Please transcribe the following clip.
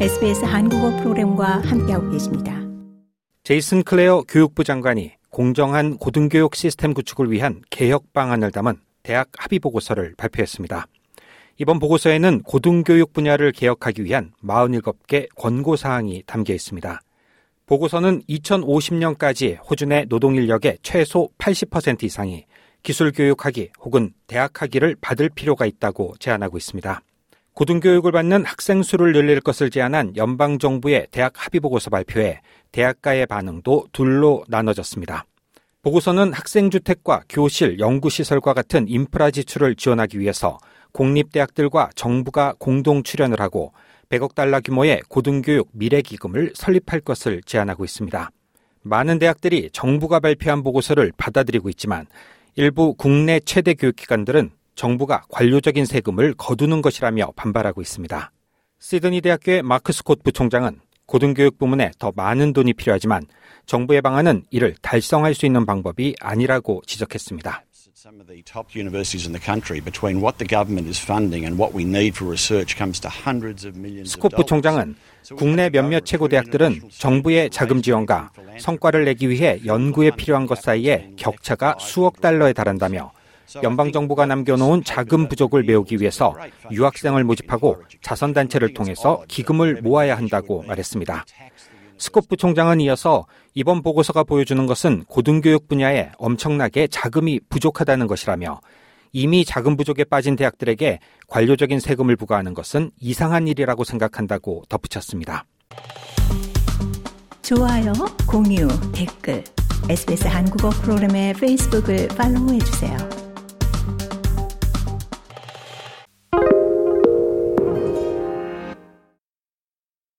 SBS 한국어 프로그램과 함께하고 계십니다. 제이슨 클레어 교육부 장관이 공정한 고등교육 시스템 구축을 위한 개혁 방안을 담은 대학 합의 보고서를 발표했습니다. 이번 보고서에는 고등교육 분야를 개혁하기 위한 47개 권고사항이 담겨 있습니다. 보고서는 2050년까지 호주내 노동인력의 최소 80% 이상이 기술교육학위 혹은 대학학위를 받을 필요가 있다고 제안하고 있습니다. 고등교육을 받는 학생 수를 늘릴 것을 제안한 연방정부의 대학 합의보고서 발표에 대학가의 반응도 둘로 나눠졌습니다. 보고서는 학생주택과 교실, 연구시설과 같은 인프라 지출을 지원하기 위해서 공립대학들과 정부가 공동 출연을 하고 100억 달러 규모의 고등교육 미래기금을 설립할 것을 제안하고 있습니다. 많은 대학들이 정부가 발표한 보고서를 받아들이고 있지만 일부 국내 최대 교육기관들은 정부가 관료적인 세금을 거두는 것이라며 반발하고 있습니다. 시드니 대학교의 마크 스콧 부총장은 고등교육 부문에 더 많은 돈이 필요하지만 정부의 방안은 이를 달성할 수 있는 방법이 아니라고 지적했습니다. Some of the top universities in the country between what the government is funding and what we need for research comes to hundreds of millions of dollars. 스콧 부총장은 국내 몇몇 최고 대학들은 정부의 자금 지원과 성과를 내기 위해 연구에 필요한 것 사이에 격차가 수억 달러에 달한다며 연방정부가 남겨놓은 자금 부족을 메우기 위해서 유학생을 모집하고 자선단체를 통해서 기금을 모아야 한다고 말했습니다. 스콧 부총장은 이어서 이번 보고서가 보여주는 것은 고등교육 분야에 엄청나게 자금이 부족하다는 것이라며 이미 자금 부족에 빠진 대학들에게 관료적인 세금을 부과하는 것은 이상한 일이라고 생각한다고 덧붙였습니다. 좋아요, 공유, 댓글, SBS 한국어 프로그램의 페이스북을 팔로우해주세요.